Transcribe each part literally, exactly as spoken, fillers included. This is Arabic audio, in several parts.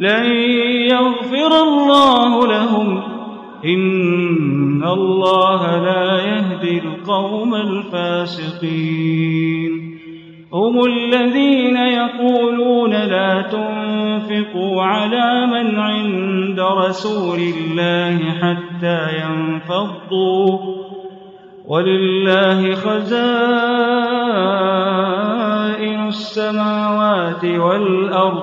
لن يغفر الله لهم إن الله لا يهدي القوم الفاسقين. هم الذين يقولون لا تنفقوا على من عند رسول الله حتى ينفضوا ولله خزائن السماوات والأرض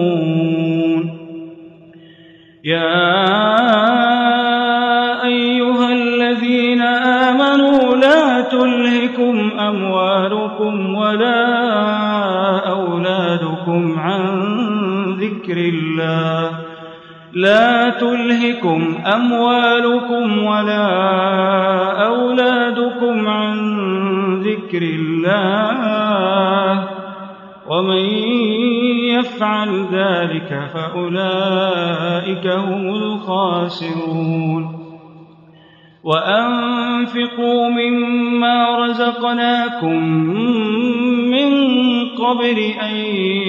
يا أيها الذين آمنوا لا تلهكم أموالكم ولا أولادكم عن ذكر الله لا تلهكم أموالكم ولا أولادكم عن ذكر الله ومن يفعل ذلك فأولئك هم الخاسرون. وأنفقوا مما رزقناكم من قبل أن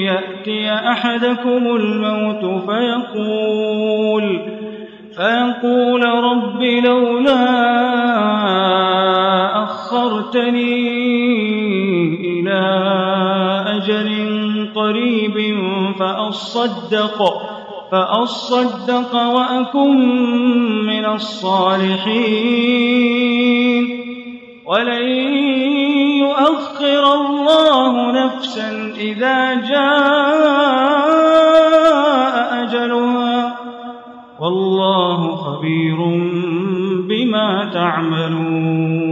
يأتي أحدكم الموت فيقول, فيقول رب لولا أخرتني إلى أجل قريب فأصدق, فأصدق وأكن من الصالحين. ولن يؤخر الله نفسا إذا جاء أجلها والله خبير بما تعملون.